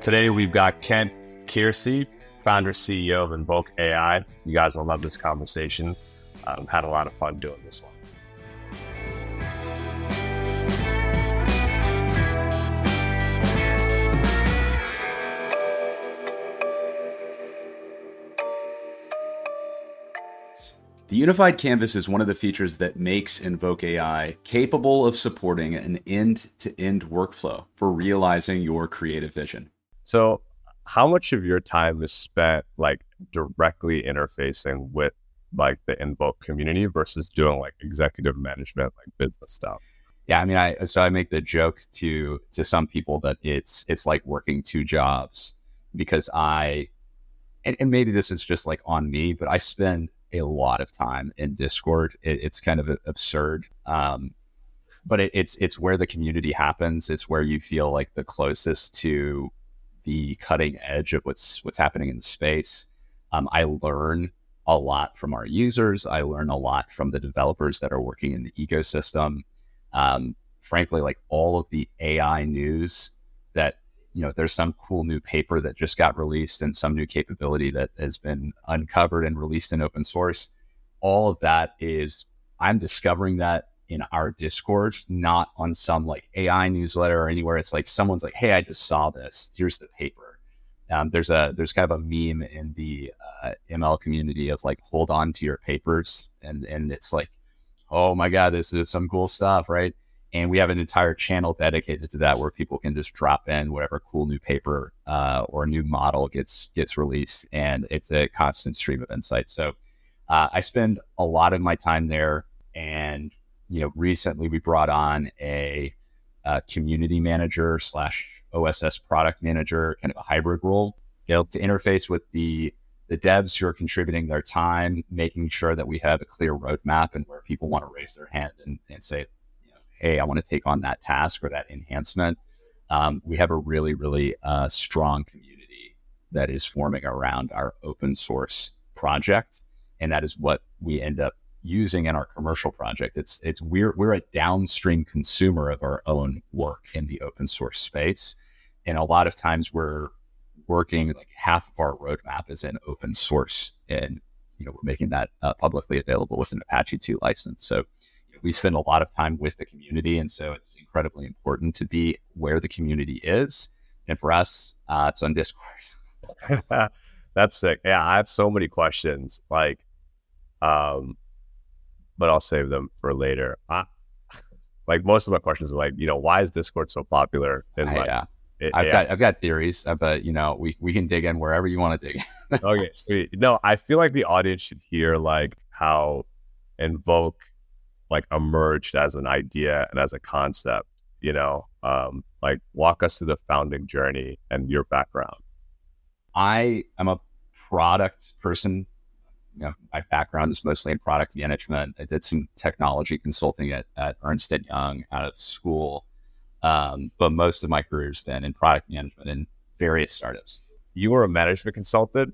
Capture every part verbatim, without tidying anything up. Today, we've got Kent Keirsey, founder and C E O of Invoke A I. You guys will love this conversation. Um, had a lot of fun doing this one. The Unified Canvas is one of the features that makes Invoke A I capable of supporting an end-to-end workflow for realizing your creative vision. So how much of your time is spent like directly interfacing with like the Invoke community versus doing like executive management, like business stuff? Yeah, I mean, I so I make the joke to to some people that it's it's like working two jobs because I, and, and maybe this is just like on me, but I spend a lot of time in Discord. It, it's kind of absurd, um, but it, it's it's where the community happens. It's where you feel like the closest to the cutting edge of what's what's happening in the space. Um, I learn a lot from our users. I learn a lot from the developers that are working in the ecosystem. Um, frankly, like all of the A I news that, you know, there's some cool new paper that just got released and some new capability that has been uncovered and released in open source. All of that is, I'm discovering that in our Discord, not on some like A I newsletter or anywhere. It's like someone's like, hey, I just saw this. Here's the paper. Um, there's a, there's kind of a meme in the uh, M L community of like, hold on to your papers. And, and it's like, oh my God, this is some cool stuff, right? And we have an entire channel dedicated to that where people can just drop in whatever cool new paper uh, or new model gets gets released. And it's a constant stream of insight. So uh, I spend a lot of my time there. And, you know, recently we brought on a, a community manager slash O S S product manager, kind of a hybrid role, you know, to interface with the the devs who are contributing their time, making sure that we have a clear roadmap and where people want to raise their hand and, and say, hey, I want to take on that task or that enhancement. Um, we have a really, really uh, strong community that is forming around our open source project. And that is what we end up using in our commercial project. It's, it's, we're, we're a downstream consumer of our own work in the open source space. And a lot of times we're working, like half of our roadmap is in open source, and, you know, we're making that uh, publicly available with an Apache two license. So we spend a lot of time with the community, and so it's incredibly important to be where the community is. And for us, uh, it's on Discord. That's sick. Yeah, I have so many questions, like, um, but I'll save them for later. I, like most of my questions are like, you know, why is Discord so popular? And like, yeah, it, I've yeah. got I've got theories, but you know, we we can dig in wherever you want to dig. Okay, sweet. No, I feel like the audience should hear like how Invoke like emerged as an idea and as a concept, you know, um, like walk us through the founding journey and your background. I am a product person. You know, my background is mostly in product management. I did some technology consulting at, at Ernst and Young out of school. Um, but most of my career has been in product management in various startups. You were a management consultant?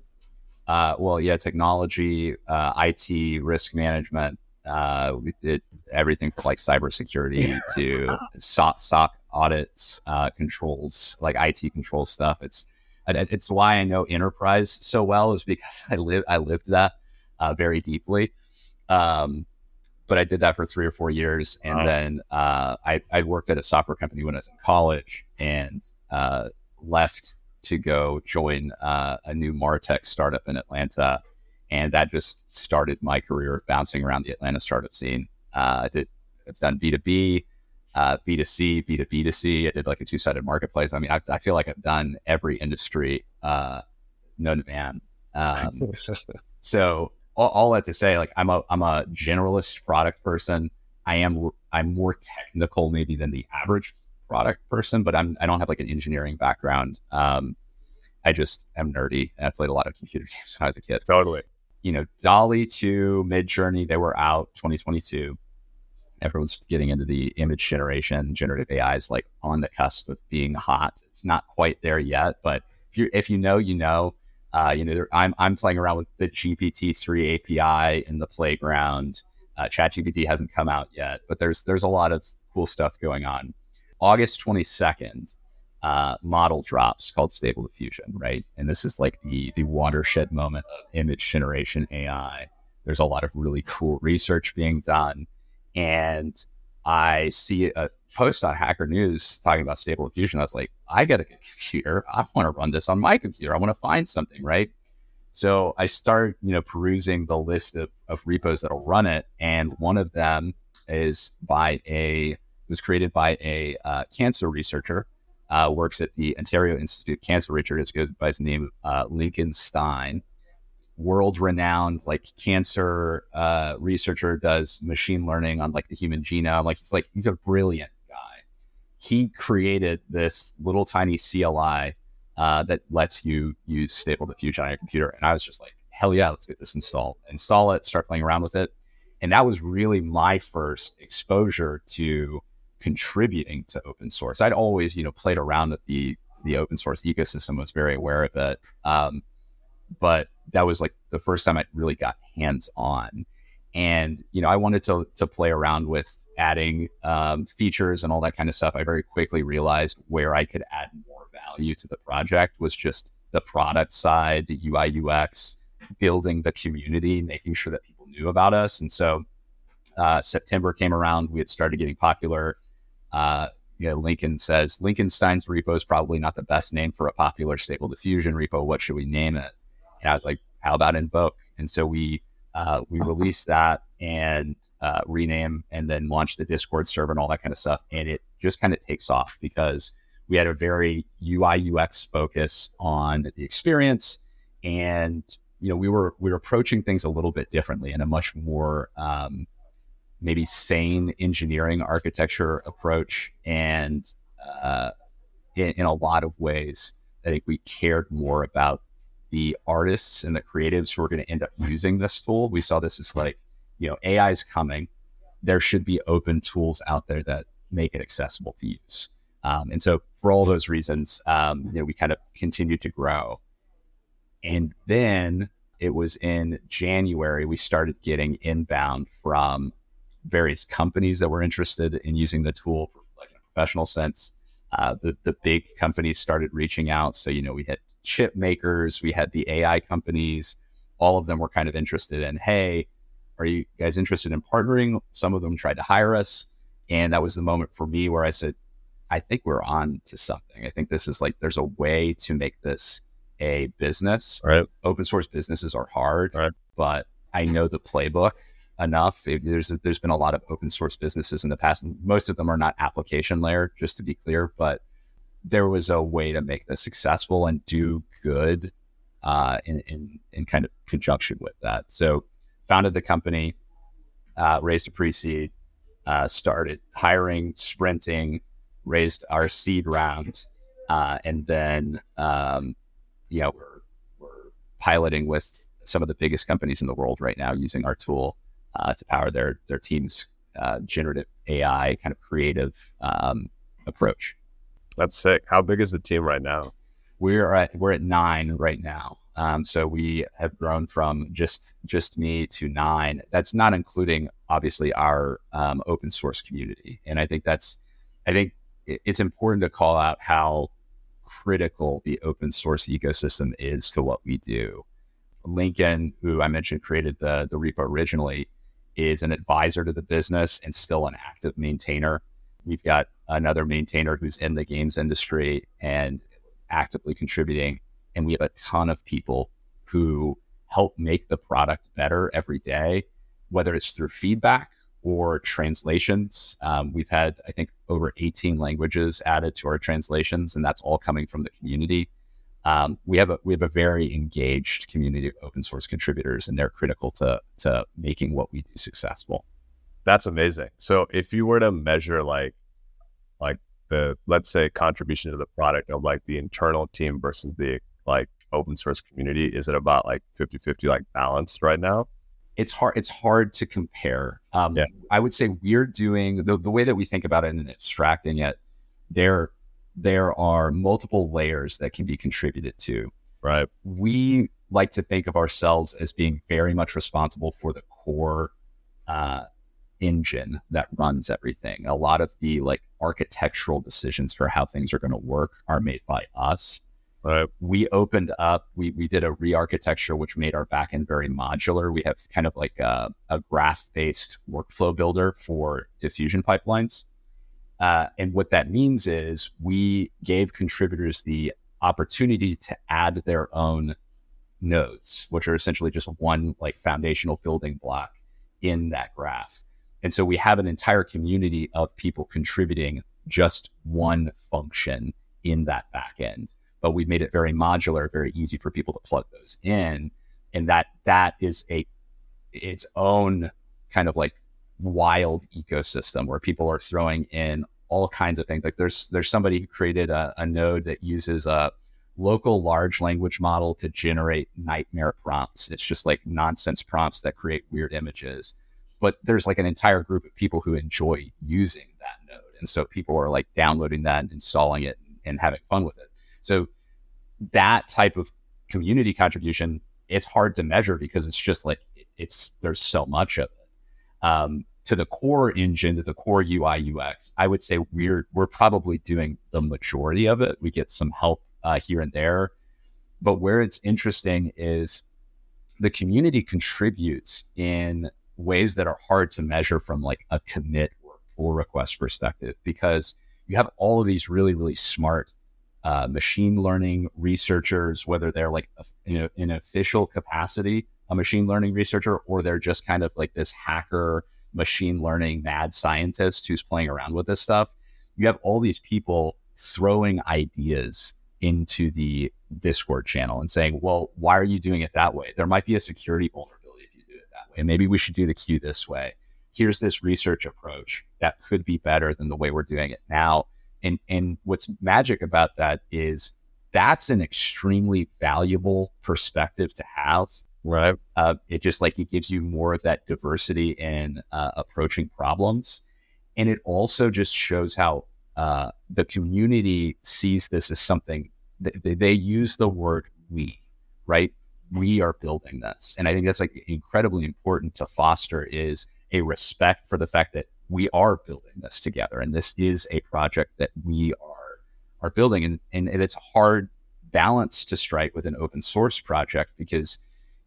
Uh, well, yeah, technology, uh, I T, risk management. Uh, we did everything from like cybersecurity to S O C, S O C audits, uh, controls, like I T control stuff. It's it's why I know enterprise so well, is because I live I lived that uh, very deeply. Um, but I did that for three or four years, and wow. then uh, I I worked at a software company when I was in college, and uh, left to go join uh, a new MarTech startup in Atlanta. And that just started my career of bouncing around the Atlanta startup scene. Uh, I did, I've done B two B, uh, B two C, B two B two C. I did like a two-sided marketplace. I mean, I, I feel like I've done every industry uh, known to man. Um, so all, all that to say, like I'm a I'm a generalist product person. I am I'm more technical maybe than the average product person, but I'm I don't have like an engineering background. Um, I just am nerdy. I played a lot of computer games when I was a kid. Totally. You know, Dolly two, Midjourney, they were out twenty twenty-two. Everyone's getting into the image generation. Generative A I is like on the cusp of being hot. It's not quite there yet, but if you if you know, you know. Uh, you know, I'm I'm playing around with the G P T three A P I in the playground. Uh, ChatGPT hasn't come out yet, but there's there's a lot of cool stuff going on. August twenty-second, uh, model drops called Stable Diffusion, right? And this is like the, the watershed moment of image generation A I. There's a lot of really cool research being done. And I see a post on Hacker News talking about Stable Diffusion. I was like, I got a computer. I want to run this on my computer. I want to find something, right? So I start, you know, perusing the list of, of repos that'll run it. And one of them is by a, was created by a uh, cancer researcher, uh, works at the Ontario Institute of Cancer Research. It goes by his name, uh, Lincoln Stein, world-renowned like cancer uh, researcher, does machine learning on like the human genome. Like he's like, he's a brilliant guy. He created this little tiny C L I uh, that lets you use Stable Diffusion on your computer. And I was just like, hell yeah, let's get this installed. Install it, start playing around with it. And that was really my first exposure to contributing to open source. I'd always, you know, played around with the the open source ecosystem, was very aware of it. Um, but that was like the first time I really got hands on. And, you know, I wanted to to play around with adding um, features and all that kind of stuff. I very quickly realized where I could add more value to the project was just the product side, the U I U X, building the community, making sure that people knew about us. And so uh, September came around, we had started getting popular. Uh, you know, Lincoln says, Lincoln Stein's repo is probably not the best name for a popular Stable Diffusion repo. What should we name it? And I was like, how about Invoke? And so we uh, we released that and uh, rename and then launched the Discord server and all that kind of stuff. And it just kind of takes off because we had a very U I U X focus on the experience. And, you know, we were we were approaching things a little bit differently in a much more um, maybe sane engineering architecture approach. And uh, in, in a lot of ways, I think we cared more about the artists and the creatives who are going to end up using this tool. We saw this as like, you know, A I is coming. There should be open tools out there that make it accessible to use. Um, and so for all those reasons, um, you know, we kind of continued to grow. And then it was in January, we started getting inbound from various companies that were interested in using the tool for like a professional sense. Uh, the, the big companies started reaching out. So, you know, we had chip makers, we had the A I companies, all of them were kind of interested in, hey, are you guys interested in partnering? Some of them tried to hire us. And that was the moment for me where I said, I think we're on to something. I think this is like, there's a way to make this a business. Right. Open source businesses are hard, right, but I know the playbook enough. It, there's there's been a lot of open source businesses in the past. And most of them are not application layer, just to be clear, but there was a way to make this successful and do good uh, in, in, in kind of conjunction with that. So founded the company, uh, raised a pre-seed, uh, started hiring, sprinting, raised our seed round. Uh, and then, um, you know, we're, we're piloting with some of the biggest companies in the world right now using our tool uh, to power their, their team's uh, generative A I kind of creative um, approach. That's sick. How big is the team right now? We're at we're at nine right now. Um, so we have grown from just just me to nine. That's not including obviously our um, open source community. And I think that's I think it's important to call out how critical the open source ecosystem is to what we do. Lincoln, who I mentioned created the the repo originally, is an advisor to the business and still an active maintainer. We've got another maintainer who's in the games industry and actively contributing. And we have a ton of people who help make the product better every day, whether it's through feedback or translations. Um, we've had, I think, over eighteen languages added to our translations, and that's all coming from the community. Um, we have a we have a very engaged community of open source contributors, and they're critical to to making what we do successful. That's amazing. So if you were to measure like like the, let's say, contribution to the product of like the internal team versus the like open source community, is it about like fifty-fifty like balanced right now? It's hard. It's hard to compare. Um, yeah. I would say we're doing the, the way that we think about it and abstracting it. There, there are multiple layers that can be contributed to. Right. We like to think of ourselves as being very much responsible for the core, uh, engine that runs everything. A lot of the like architectural decisions for how things are going to work are made by us. Uh, we opened up, we we did a re-architecture, which made our backend very modular. We have kind of like a, a graph-based workflow builder for diffusion pipelines. Uh, and what that means is we gave contributors the opportunity to add their own nodes, which are essentially just one like foundational building block in that graph. And so we have an entire community of people contributing just one function in that backend. But we've made it very modular, very easy for people to plug those in. And that that is a its own kind of like wild ecosystem where people are throwing in all kinds of things. Like there's there's somebody who created a, a node that uses a local large language model to generate nightmare prompts. It's just like nonsense prompts that create weird images. But there's like an entire group of people who enjoy using that node. And so people are like downloading that and installing it and, and having fun with it. So that type of community contribution, it's hard to measure because it's just like, it's, there's so much of it. Um, to the core engine, to the core U I U X, I would say we're, we're probably doing the majority of it. We get some help uh, here and there, but where it's interesting is the community contributes in ways that are hard to measure from like a commit or pull request perspective, because you have all of these really, really smart Uh, machine learning researchers, whether they're like a, you know, in an official capacity, a machine learning researcher, or they're just kind of like this hacker machine learning mad scientist who's playing around with this stuff. You have all these people throwing ideas into the Discord channel and saying, well, why are you doing it that way? There might be a security vulnerability if you do it that way. Maybe we should do the queue this way. Here's this research approach that could be better than the way we're doing it now. And and what's magic about that is that's an extremely valuable perspective to have. Right. Uh, it just like it gives you more of that diversity in uh, approaching problems. And it also just shows how uh, the community sees this as something that they, they use the word we, right? We are building this. And I think that's like incredibly important to foster, is a respect for the fact that we are building this together. And this is a project that we are, are building. And, and it's a hard balance to strike with an open source project, because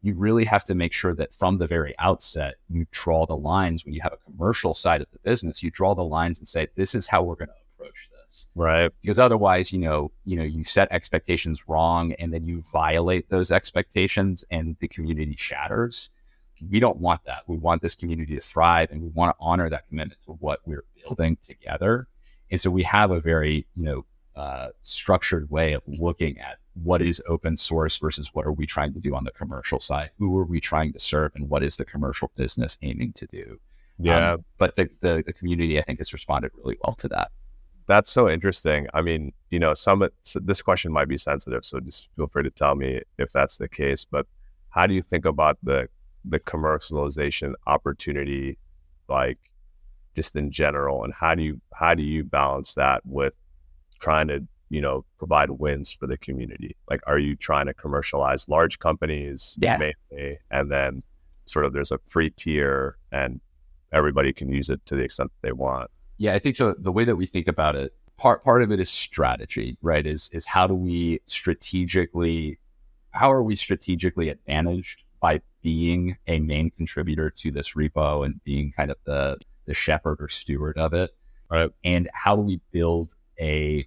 you really have to make sure that from the very outset, you draw the lines. When you have a commercial side of the business, you draw the lines and say, this is how we're going to approach this. Right. Because otherwise, you know, you know, you set expectations wrong and then you violate those expectations and the community shatters. We don't want that. We want this community to thrive, and we want to honor that commitment to what we're building together. And so we have a very, you know, uh, structured way of looking at what is open source versus what are we trying to do on the commercial side? Who are we trying to serve, and what is the commercial business aiming to do? Yeah. Um, but the, the, the community, I think, has responded really well to that. That's so interesting. I mean, you know, some, so this question might be sensitive, so just feel free to tell me if that's the case, but how do you think about the the commercialization opportunity, like just in general, and how do you how do you balance that with trying to, you know, provide wins for the community? Like, are you trying to commercialize large companies yeah. mainly, and then sort of there's a free tier and everybody can use it to the extent that they want? Yeah, I think so. The way that we think about it, part part of it is strategy, right? Is is how do we strategically, how are we strategically advantaged by being a main contributor to this repo and being kind of the, the shepherd or steward of it. Right. And how do we build a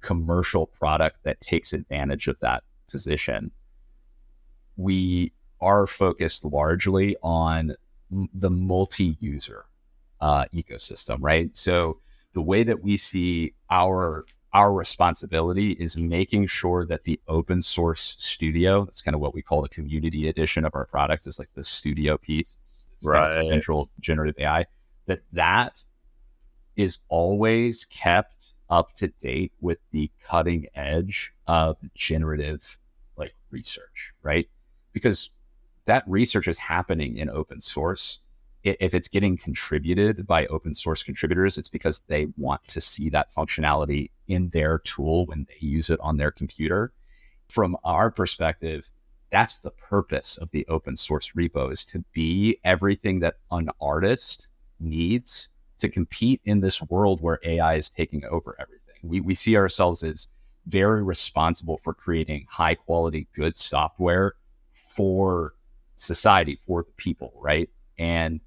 commercial product that takes advantage of that position? We are focused largely on the multi-user uh, ecosystem, right? So the way that we see our Our responsibility is making sure that the open source studio, that's kind of what we call the community edition of our product, is like the studio piece, it's right. Kind of central generative A I, that that is always kept up to date with the cutting edge of generative like research, right? Because that research is happening in open source. If it's getting contributed by open source contributors, it's because they want to see that functionality in their tool when they use it on their computer. From our perspective, that's the purpose of the open source repo, is to be everything that an artist needs to compete in this world where A I is taking over everything. We we see ourselves as very responsible for creating high quality, good software for society, for the people, right? And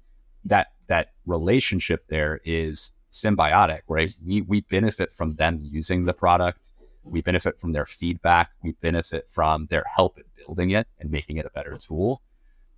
that that relationship there is symbiotic, right? We we benefit from them using the product. We benefit from their feedback. We benefit from their help in building it and making it a better tool.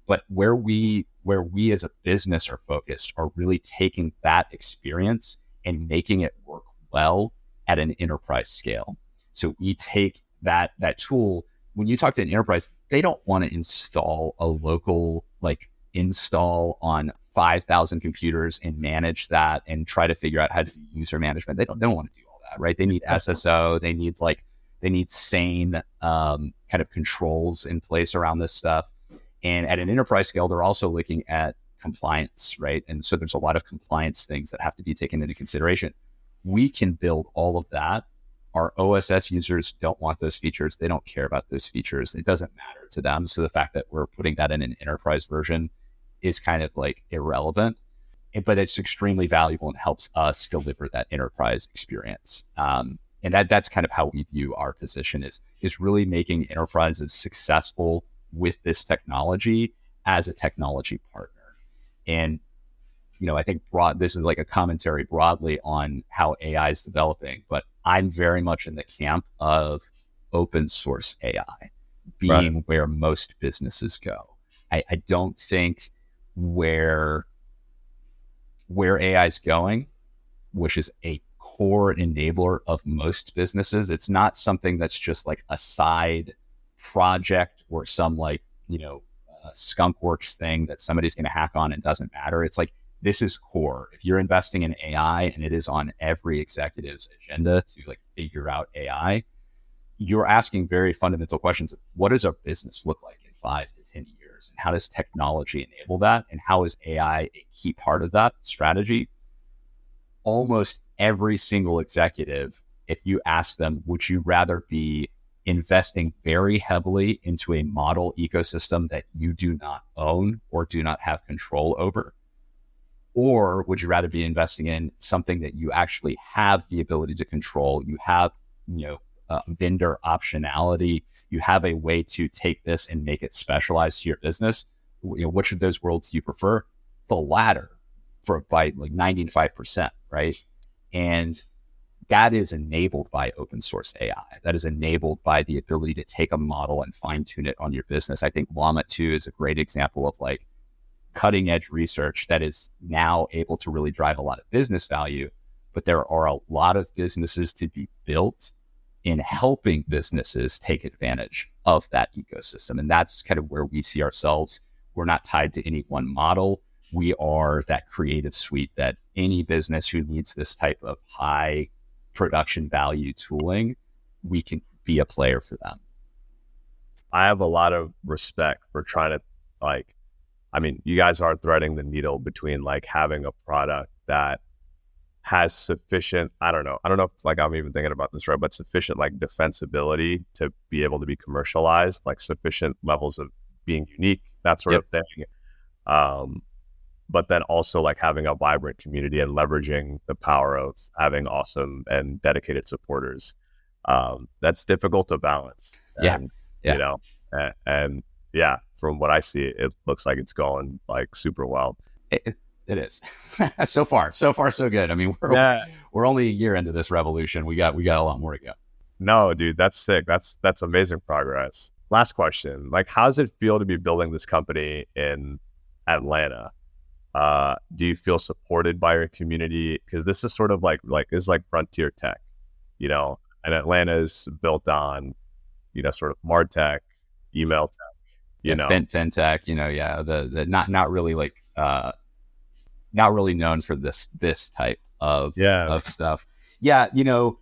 But where we where we as a business are focused are really taking that experience and making it work well at an enterprise scale. So we take that that tool. When you talk to an enterprise, they don't want to install a local like install on five thousand computers and manage that and try to figure out how to do user management. They don't, they don't want to do all that, right? They need S S O. They need like they need sane um, kind of controls in place around this stuff. And at an enterprise scale, they're also looking at compliance, right? And so there's a lot of compliance things that have to be taken into consideration. We can build all of that. Our O S S users don't want those features. They don't care about those features. It doesn't matter to them. So the fact that we're putting that in an enterprise version is kind of like irrelevant, but it's extremely valuable and helps us deliver that enterprise experience. Um, and that that's kind of how we view our position is, is really making enterprises successful with this technology as a technology partner. And, you know, I think broad, this is like a commentary broadly on how A I is developing, but I'm very much in the camp of open source A I being right. where most businesses go. I, I don't think where, where A I is going, which is a core enabler of most businesses, it's not something that's just like a side project or some like, you know, uh, skunk works thing that somebody's going to hack on and doesn't matter. It's like, this is core. If you're investing in A I and it is on every executive's agenda to like figure out A I, you're asking very fundamental questions of what does our business look like in five to ten years? And how does technology enable that? And how is A I a key part of that strategy? Almost every single executive, if you ask them, would you rather be investing very heavily into a model ecosystem that you do not own or do not have control over? Or would you rather be investing in something that you actually have the ability to control? You have, you know, uh, vendor optionality. You have a way to take this and make it specialized to your business. You know, which of those worlds do you prefer? The latter, for by like ninety-five percent, right? And that is enabled by open source A I. That is enabled by the ability to take a model and fine tune it on your business. I think Llama two is a great example of like cutting edge research that is now able to really drive a lot of business value, but there are a lot of businesses to be built in helping businesses take advantage of that ecosystem. And that's kind of where we see ourselves. We're not tied to any one model. We are that creative suite that any business who needs this type of high production value tooling, we can be a player for them. I have a lot of respect for trying to like, I mean, you guys are threading the needle between like having a product that has sufficient, I don't know, I don't know if like I'm even thinking about this right, but sufficient like defensibility to be able to be commercialized, like sufficient levels of being unique, that sort yep. of thing. Um, but then also like having a vibrant community and leveraging the power of having awesome and dedicated supporters. Um, that's difficult to balance. And, yeah. yeah. You know, and, and yeah. From what I see, it looks like it's going like super well. It, it is so far, so far, so good. I mean, we're yeah. we're only a year into this revolution. We got we got a lot more to go. No, dude, that's sick. That's that's amazing progress. Last question: like, how does it feel to be building this company in Atlanta? Uh, do you feel supported by your community? Because this is sort of like like this is like frontier tech, you know. And Atlanta is built on, you know, sort of MarTech, email tech. You know, fin- fintech, you know, yeah, the the not not really like uh, not really known for this this type of yeah. of stuff. Yeah, you know,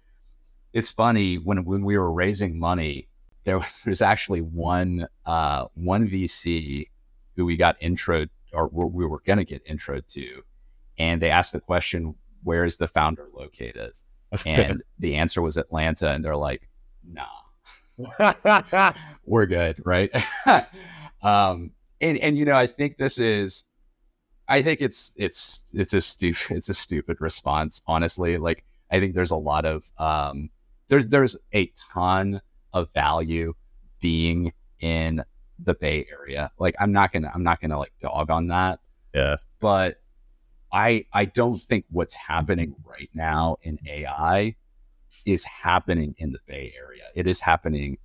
it's funny when when we were raising money, there was actually one uh, one V C who we got introed or we were going to get introed to, and they asked the question, "Where is the founder located?" And the answer was Atlanta, and they're like, "Nah." We're good, right? um and and you know I think this is I think it's it's it's a stupid it's a stupid response, honestly. Like, I think there's a lot of um, there's there's a ton of value being in the Bay Area. Like, I'm not gonna I'm not gonna like dog on that. Yeah. But I I don't think what's happening right now in A I is happening in the Bay Area. It is happening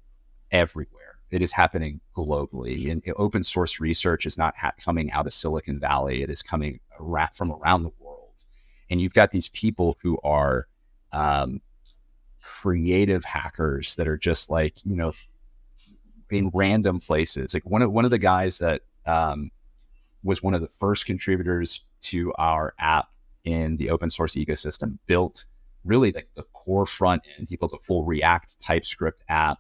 everywhere. It is happening globally, and open source research is not ha- coming out of Silicon Valley. It is coming ra- from around the world, and you've got these people who are um, creative hackers that are just like, you know, in random places. Like one of one of the guys that um, was one of the first contributors to our app in the open source ecosystem built really like the core front end. He built a full React TypeScript app.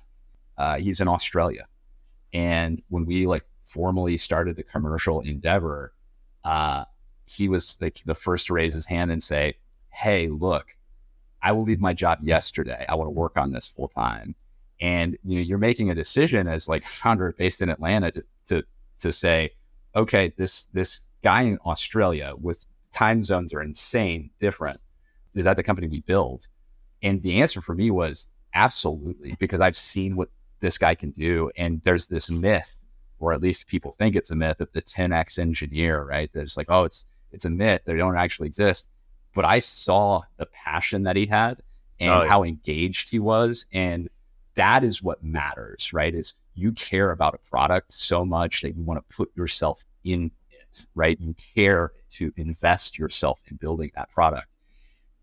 Uh, he's in Australia. And when we like formally started the commercial endeavor, uh, he was like the first to raise his hand and say, hey, look, I will leave my job yesterday. I want to work on this full time. And, you know, you're making a decision as like founder based in Atlanta to, to, to say, okay, this, this guy in Australia with time zones are insane different. Is that the company we build? And the answer for me was absolutely, because I've seen what this guy can do. And there's this myth, or at least people think it's a myth, of the ten X engineer, right? There's like, oh, it's, it's a myth. They don't actually exist. But I saw the passion that he had and oh, yeah. how engaged he was. And that is what matters, right? Is you care about a product so much that you want to put yourself in it, right? You care to invest yourself in building that product.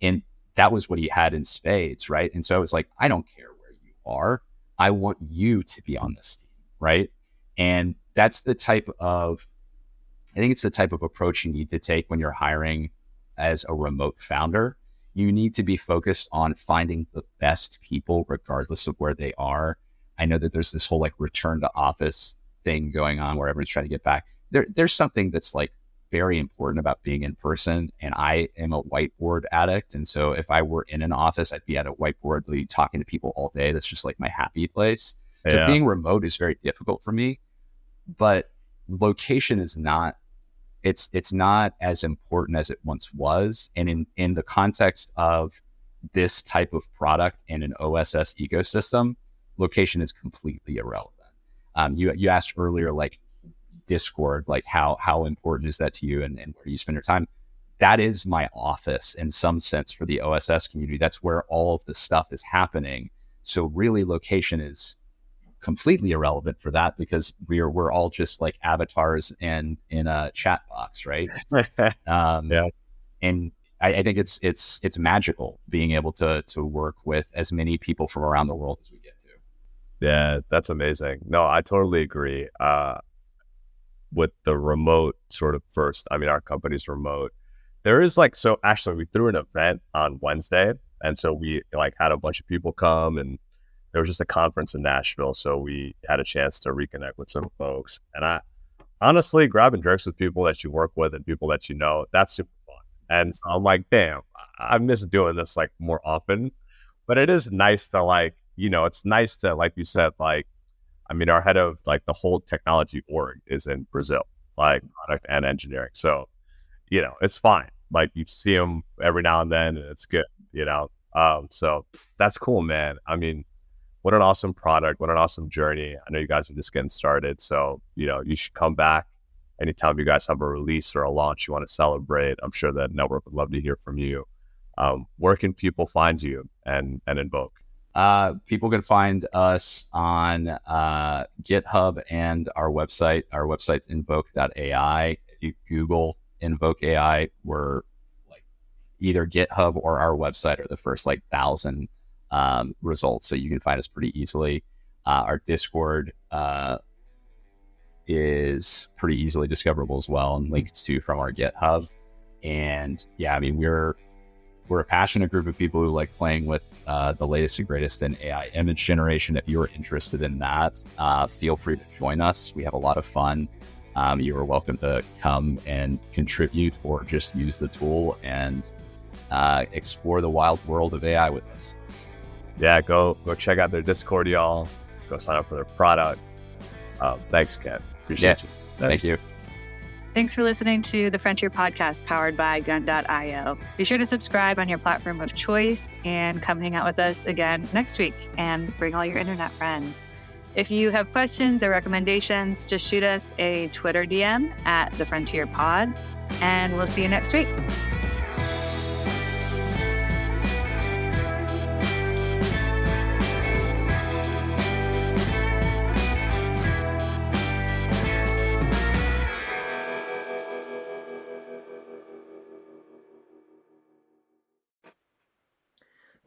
And that was what he had in spades, right? And so I was like, I don't care where you are. I want you to be on this team, right? And that's the type of, I think it's the type of approach you need to take when you're hiring as a remote founder. You need to be focused on finding the best people, regardless of where they are. I know that there's this whole like return to office thing going on where everyone's trying to get back. There, there's something that's like very important about being in person. And I am a whiteboard addict. And so if I were in an office, I'd be at a whiteboard really talking to people all day. That's just like my happy place. Yeah. So being remote is very difficult for me, but location is not, it's, it's not as important as it once was. And in, in the context of this type of product and an O S S ecosystem, location is completely irrelevant. Um, you, you asked earlier, like, Discord, like how how important is that to you, and, and where you spend your time? That is my office in some sense for the O S S community. That's where all of the stuff is happening. So really, location is completely irrelevant for that, because we're we're all just like avatars and in a chat box, right? um, yeah. And I, I think it's it's it's magical being able to to work with as many people from around the world as we get to. Yeah, that's amazing. No, I totally agree. Uh, with the remote sort of first, I mean, our company's remote. There is like, so actually we threw an event on Wednesday. And so we like had a bunch of people come, and there was just a conference in Nashville. So we had a chance to reconnect with some folks. And I honestly, grabbing drinks with people that you work with and people that you know, that's super fun. And so I'm like, damn, I miss doing this like more often. But it is nice to like, you know, it's nice to, like you said, like, I mean, our head of like the whole technology org is in Brazil, like product and engineering. So, you know, it's fine. Like you see them every now and then, and it's good, you know? Um, so that's cool, man. I mean, what an awesome product. What an awesome journey. I know you guys are just getting started. So, you know, you should come back anytime you guys have a release or a launch you want to celebrate. I'm sure that network would love to hear from you. Um, where can people find you and, and Invoke? Uh, people can find us on uh, GitHub and our website. Our website's invoke dot A I. If you Google Invoke A I, we're like either GitHub or our website are the first like thousand um, results. So you can find us pretty easily. Uh, our Discord uh, is pretty easily discoverable as well, and linked to from our GitHub. And yeah, I mean, we're We're a passionate group of people who like playing with uh, the latest and greatest in A I image generation. If you're interested in that, uh, feel free to join us. We have a lot of fun. Um, you are welcome to come and contribute, or just use the tool and uh, explore the wild world of A I with us. Yeah, go go check out their Discord, y'all. Go sign up for their product. Uh, thanks, Ken. Appreciate yeah. you. Thanks. Thank you. Thanks for listening to the Frontier Podcast powered by Gun dot I O. Be sure to subscribe on your platform of choice and come hang out with us again next week and bring all your internet friends. If you have questions or recommendations, just shoot us a Twitter D M at the Frontier Pod, and we'll see you next week.